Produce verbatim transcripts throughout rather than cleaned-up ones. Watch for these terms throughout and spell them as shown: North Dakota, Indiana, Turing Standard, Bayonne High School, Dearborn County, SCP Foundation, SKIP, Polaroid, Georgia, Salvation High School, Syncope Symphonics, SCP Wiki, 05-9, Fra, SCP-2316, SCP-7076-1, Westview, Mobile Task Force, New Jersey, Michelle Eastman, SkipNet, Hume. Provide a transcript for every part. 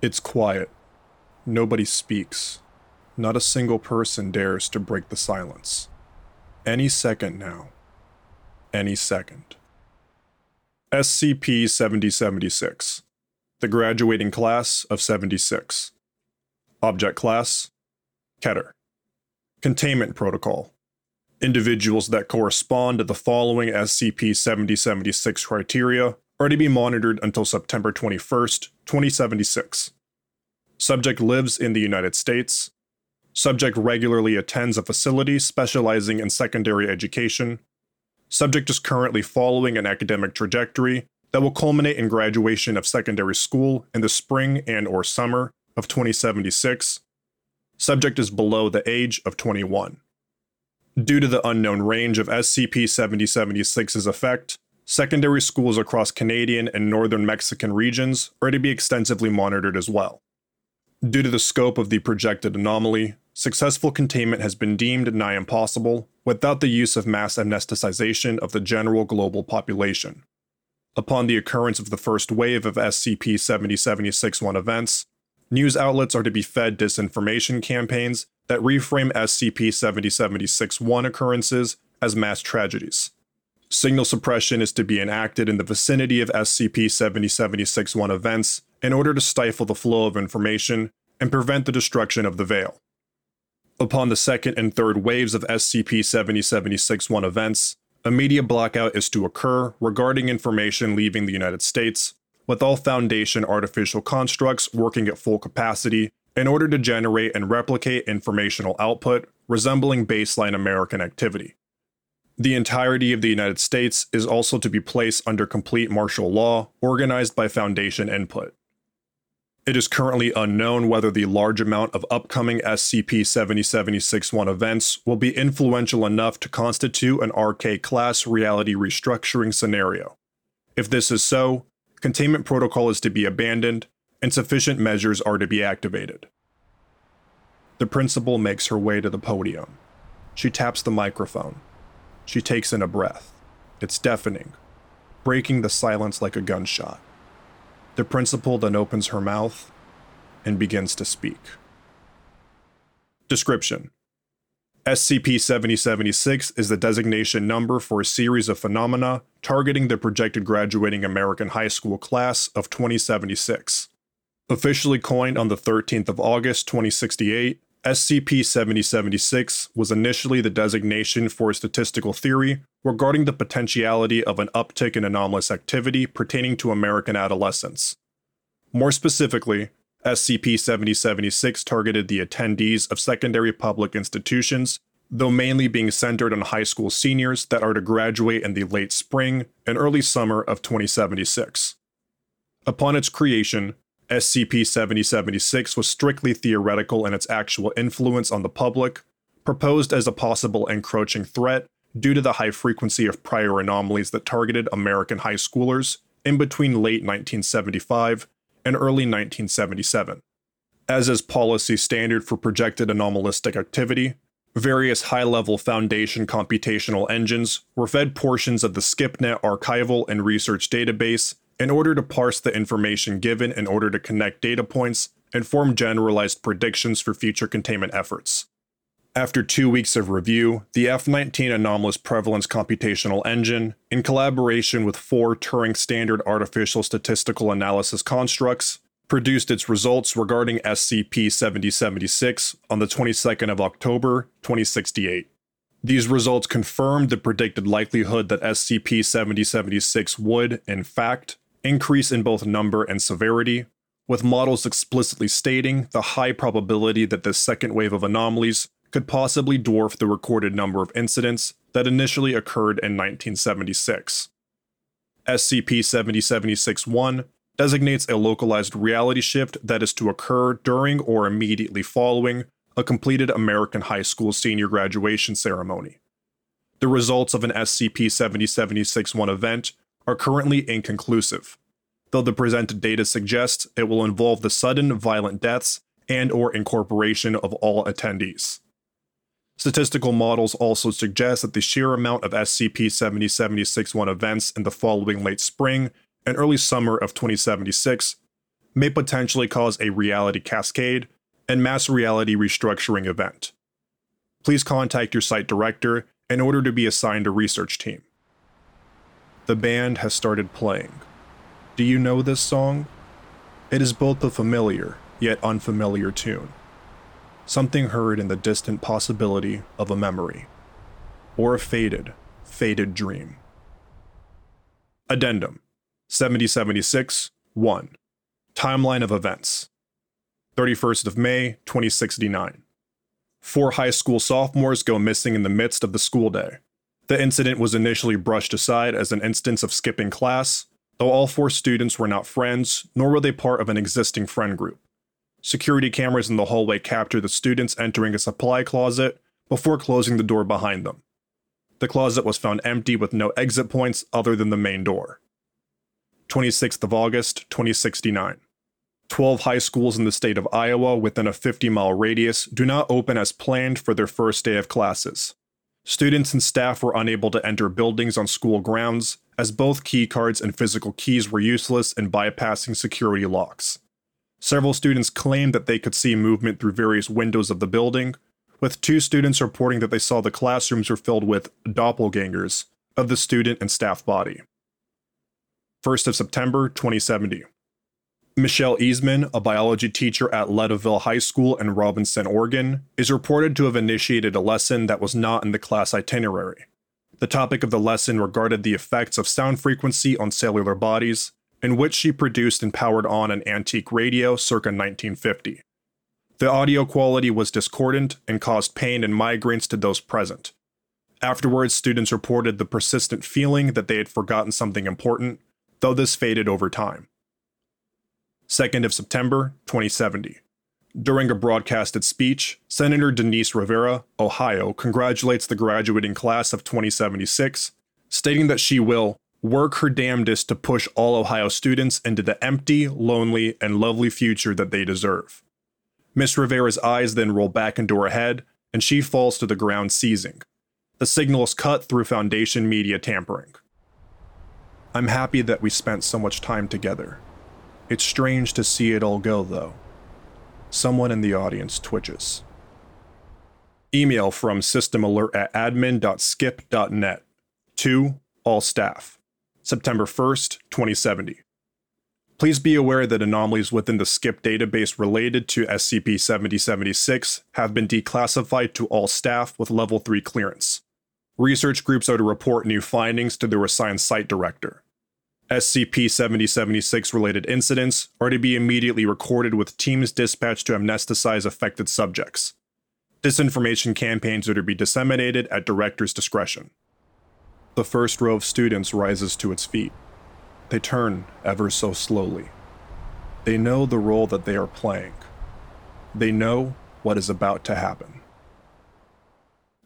It's quiet. Nobody speaks. Not a single person dares to break the silence. Any second now. Any second. S C P seventy seventy-six. The graduating class of seventy-six. Object class, Keter. Containment protocol. Individuals that correspond to the following S C P seventy seventy-six criteria are to be monitored until September twenty-first, twenty seventy-six. Subject lives in the United States. Subject regularly attends a facility specializing in secondary education. Subject is currently following an academic trajectory that will culminate in graduation of secondary school in the spring and/or summer of twenty seventy-six. Subject is below the age of twenty-one. Due to the unknown range of S C P seventy seventy-six's effect, secondary schools across Canadian and northern Mexican regions are to be extensively monitored as well. Due to the scope of the projected anomaly, successful containment has been deemed nigh impossible without the use of mass amnesticization of the general global population. Upon the occurrence of the first wave of S C P seventy seventy-six dash one events, news outlets are to be fed disinformation campaigns that reframe S C P seventy seventy-six dash one occurrences as mass tragedies. Signal suppression is to be enacted in the vicinity of S C P seventy seventy-six dash one events in order to stifle the flow of information and prevent the destruction of the veil. Upon the second and third waves of S C P seventy seventy-six dash one events, a media blackout is to occur regarding information leaving the United States, with all Foundation artificial constructs working at full capacity in order to generate and replicate informational output resembling baseline American activity. The entirety of the United States is also to be placed under complete martial law organized by Foundation input. It is currently unknown whether the large amount of upcoming S C P seventy seventy-six dash one events will be influential enough to constitute an R K class reality restructuring scenario. If this is so, containment protocol is to be abandoned, and sufficient measures are to be activated. The principal makes her way to the podium. She taps the microphone. She takes in a breath. It's deafening, breaking the silence like a gunshot. The principal then opens her mouth and begins to speak. Description. S C P seventy seventy-six is the designation number for a series of phenomena targeting the projected graduating American high school class of twenty seventy-six. Officially coined on the thirteenth of August, twenty sixty-eight, S C P seventy seventy-six was initially the designation for a statistical theory regarding the potentiality of an uptick in anomalous activity pertaining to American adolescents. More specifically, S C P seventy seventy-six targeted the attendees of secondary public institutions, though mainly being centered on high school seniors that are to graduate in the late spring and early summer of twenty seventy-six. Upon its creation, S C P seventy seventy-six was strictly theoretical in its actual influence on the public, proposed as a possible encroaching threat due to the high frequency of prior anomalies that targeted American high schoolers in between late nineteen seventy-five and early nineteen seventy-seven. As is policy standard for projected anomalistic activity, various high-level Foundation computational engines were fed portions of the SkipNet archival and research database in order to parse the information given in order to connect data points and form generalized predictions for future containment efforts. After two weeks of review, the F nineteen anomalous prevalence computational engine, in collaboration with four Turing Standard artificial statistical analysis constructs, produced its results regarding S C P seventy seventy-six on the twenty-second of October, twenty sixty-eight. These results confirmed the predicted likelihood that S C P seventy seventy-six would, in fact, increase in both number and severity, with models explicitly stating the high probability that this second wave of anomalies could possibly dwarf the recorded number of incidents that initially occurred in nineteen seventy-six. S C P seventy seventy-six dash one designates a localized reality shift that is to occur during or immediately following a completed American high school senior graduation ceremony. The results of an S C P seventy seventy-six dash one event are currently inconclusive, though the presented data suggests it will involve the sudden violent deaths and or incorporation of all attendees. Statistical models also suggest that the sheer amount of S C P seventy seventy-six dash one events in the following late spring and early summer of twenty seventy-six may potentially cause a reality cascade and mass reality restructuring event. Please contact your site director in order to be assigned a research team. The band has started playing. Do you know this song? It is both a familiar yet unfamiliar tune. Something heard in the distant possibility of a memory, or a faded, faded dream. Addendum seventy seventy-six dash one Timeline of events. thirty-first of May, twenty sixty-nine. Four high school sophomores go missing in the midst of the school day. The incident was initially brushed aside as an instance of skipping class, though all four students were not friends, nor were they part of an existing friend group. Security cameras in the hallway capture the students entering a supply closet before closing the door behind them. The closet was found empty with no exit points other than the main door. twenty-sixth of August, twenty sixty-nine. Twelve high schools in the state of Iowa within a fifty-mile radius do not open as planned for their first day of classes. Students and staff were unable to enter buildings on school grounds, as both key cards and physical keys were useless in bypassing security locks. Several students claimed that they could see movement through various windows of the building, with two students reporting that they saw the classrooms were filled with doppelgangers of the student and staff body. first of September, twenty seventy. Michelle Eastman, a biology teacher at Leadville High School in Robinson, Oregon, is reported to have initiated a lesson that was not in the class itinerary. The topic of the lesson regarded the effects of sound frequency on cellular bodies, in which she produced and powered on an antique radio circa nineteen fifty. The audio quality was discordant and caused pain and migraines to those present. Afterwards, students reported the persistent feeling that they had forgotten something important, though this faded over time. second of September, twenty seventy. During a broadcasted speech, Senator Denise Rivera, Ohio, congratulates the graduating class of twenty seventy-six, stating that she will work her damnedest to push all Ohio students into the empty, lonely, and lovely future that they deserve. Miss Rivera's eyes then roll back into her head, and she falls to the ground seizing. The signal is cut through Foundation media tampering. I'm happy that we spent so much time together. It's strange to see it all go, though. Someone in the audience twitches. Email from systemalert at admin dot skip dot net to all staff. September first, twenty seventy. Please be aware that anomalies within the SKIP database related to S C P seventy seventy-six have been declassified to all staff with level three clearance. Research groups are to report new findings to their assigned site director. S C P seventy seventy-six related incidents are to be immediately recorded with teams dispatched to amnesticize affected subjects. Disinformation campaigns are to be disseminated at director's discretion. The first row of students rises to its feet. They turn ever so slowly. They know the role that they are playing. They know what is about to happen.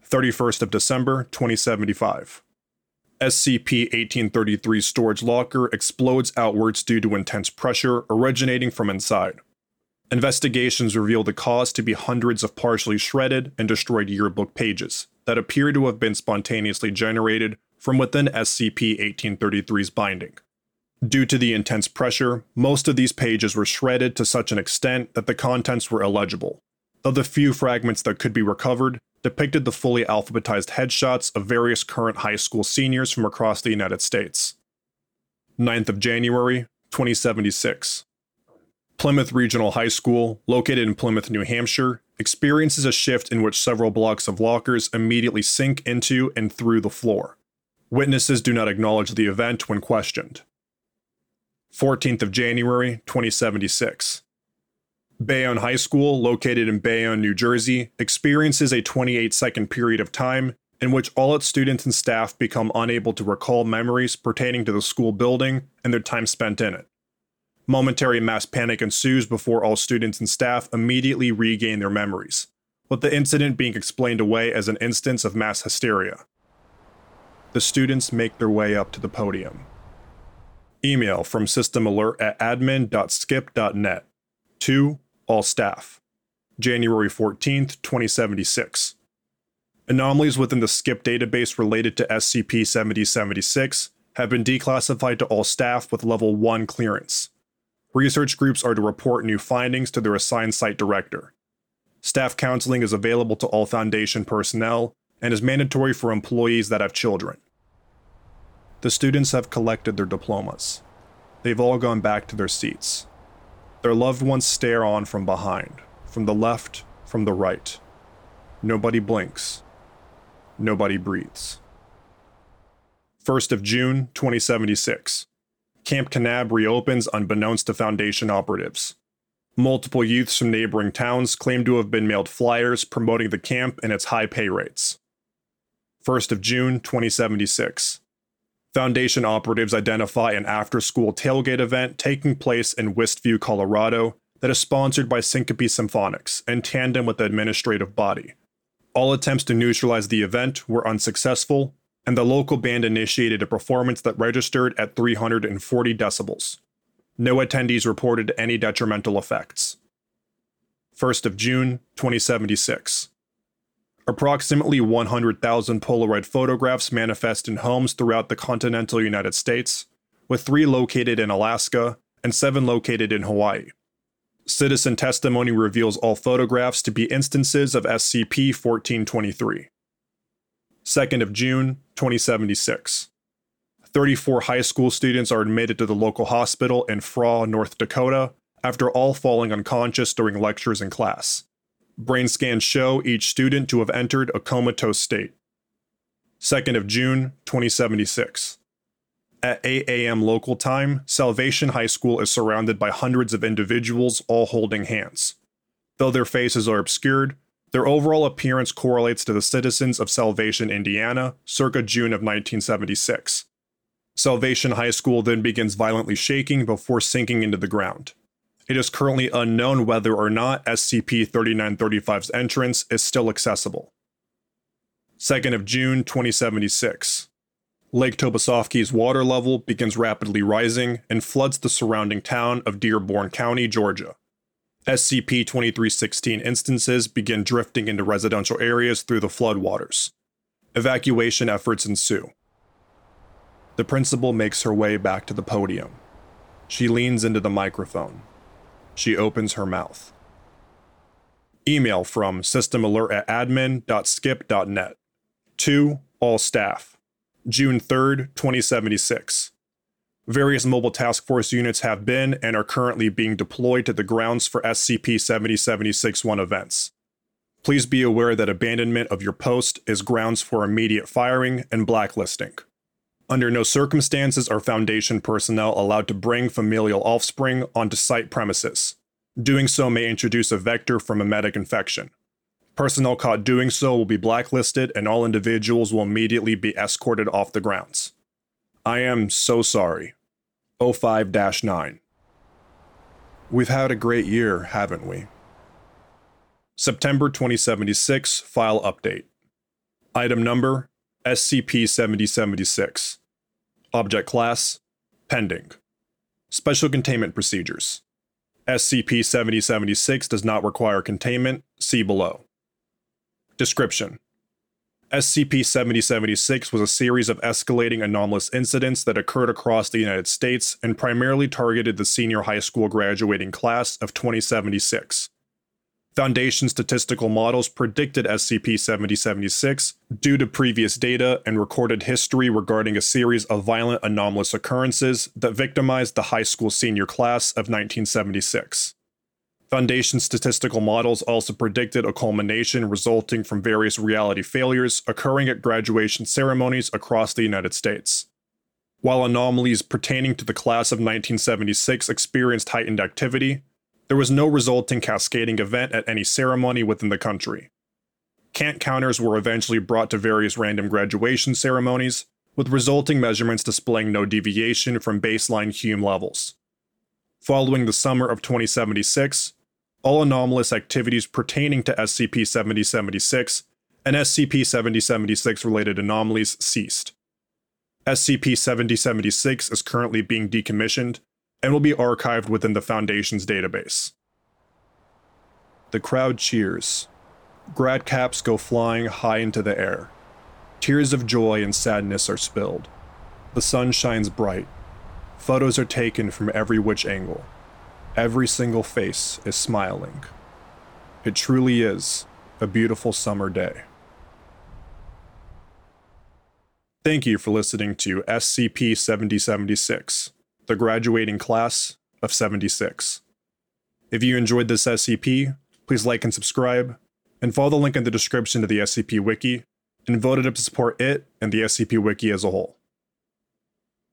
thirty-first of December, twenty seventy-five. S C P eighteen thirty-three storage locker explodes outwards due to intense pressure originating from inside. Investigations reveal the cause to be hundreds of partially shredded and destroyed yearbook pages that appear to have been spontaneously generated from within S C P eighteen thirty-three's binding. Due to the intense pressure, most of these pages were shredded to such an extent that the contents were illegible, though the few fragments that could be recovered depicted the fully alphabetized headshots of various current high school seniors from across the United States. ninth of January, twenty seventy-six. Plymouth Regional High School, located in Plymouth, New Hampshire, experiences a shift in which several blocks of lockers immediately sink into and through the floor. Witnesses do not acknowledge the event when questioned. fourteenth of January, twenty seventy-six. Bayonne High School, located in Bayonne, New Jersey, experiences a twenty-eight second period of time in which all its students and staff become unable to recall memories pertaining to the school building and their time spent in it. Momentary mass panic ensues before all students and staff immediately regain their memories, with the incident being explained away as an instance of mass hysteria. The students make their way up to the podium. Email from systemalert at admin dot skip dot net to all staff. January fourteenth, twenty seventy-six. Anomalies within the SKIP database related to S C P seventy seventy-six have been declassified to all staff with level one clearance. Research groups are to report new findings to their assigned site director. Staff counseling is available to all Foundation personnel and is mandatory for employees that have children. The students have collected their diplomas. They've all gone back to their seats. Their loved ones stare on from behind, from the left, from the right. Nobody blinks. Nobody breathes. first of June, twenty seventy-six. Camp Kanab reopens unbeknownst to Foundation operatives. Multiple youths from neighboring towns claim to have been mailed flyers promoting the camp and its high pay rates. first of June, twenty seventy-six. Foundation operatives identify an after-school tailgate event taking place in Westview, Colorado, that is sponsored by Syncope Symphonics in tandem with the administrative body. All attempts to neutralize the event were unsuccessful, and the local band initiated a performance that registered at three hundred forty decibels. No attendees reported any detrimental effects. first of June, twenty seventy-six. Approximately one hundred thousand Polaroid photographs manifest in homes throughout the continental United States, with three located in Alaska and seven located in Hawaii. Citizen testimony reveals all photographs to be instances of S C P fourteen twenty-three. second of June, twenty seventy-six. thirty-four high school students are admitted to the local hospital in Fra, North Dakota, after all falling unconscious during lectures and class. Brain scans show each student to have entered a comatose state. second of June, twenty seventy-six. At eight a.m. local time, Salvation High School is surrounded by hundreds of individuals, all holding hands. Though their faces are obscured, their overall appearance correlates to the citizens of Salvation, Indiana, circa June of nineteen seventy-six. Salvation High School then begins violently shaking before sinking into the ground. It is currently unknown whether or not S C P thirty-nine thirty-five's entrance is still accessible. second of June, twenty seventy-six. Lake Tobosofsky's water level begins rapidly rising and floods the surrounding town of Dearborn County, Georgia. S C P twenty-three sixteen instances begin drifting into residential areas through the floodwaters. Evacuation efforts ensue. The principal makes her way back to the podium. She leans into the microphone. She opens her mouth. Email from systemalert at admin dot skip dot net. To all staff. June third, twenty seventy-six. Various Mobile Task Force units have been and are currently being deployed to the grounds for S C P seventy seventy-six dash one events. Please be aware that abandonment of your post is grounds for immediate firing and blacklisting. Under no circumstances are Foundation personnel allowed to bring familial offspring onto site premises. Doing so may introduce a vector for memetic infection. Personnel caught doing so will be blacklisted, and all individuals will immediately be escorted off the grounds. I am so sorry. oh five dash nine. We've had a great year, haven't we? September twenty seventy-six, file update. Item number, S C P seventy seventy-six. Object class, pending. Special containment procedures. S C P seventy seventy-six does not require containment, see below. Description. S C P seventy seventy-six was a series of escalating anomalous incidents that occurred across the United States and primarily targeted the senior high school graduating class of twenty seventy-six. Foundation statistical models predicted S C P seventy seventy-six due to previous data and recorded history regarding a series of violent anomalous occurrences that victimized the high school senior class of nineteen seventy-six. Foundation statistical models also predicted a culmination resulting from various reality failures occurring at graduation ceremonies across the United States. While anomalies pertaining to the class of nineteen seventy-six experienced heightened activity, there was no resulting cascading event at any ceremony within the country. Cant counters were eventually brought to various random graduation ceremonies, with resulting measurements displaying no deviation from baseline Hume levels. Following the summer of twenty seventy-six, all anomalous activities pertaining to S C P seventy seventy-six and S C P seventy seventy-six related anomalies ceased. S C P seventy seventy-six is currently being decommissioned and will be archived within the Foundation's database. The crowd cheers. Grad caps go flying high into the air. Tears of joy and sadness are spilled. The sun shines bright. Photos are taken from every which angle. Every single face is smiling. It truly is a beautiful summer day. Thank you for listening to S C P seventy seventy-six, the graduating class of seventy-six. If you enjoyed this S C P, please like and subscribe, and follow the link in the description to the S C P Wiki, and vote it up to support it and the S C P Wiki as a whole.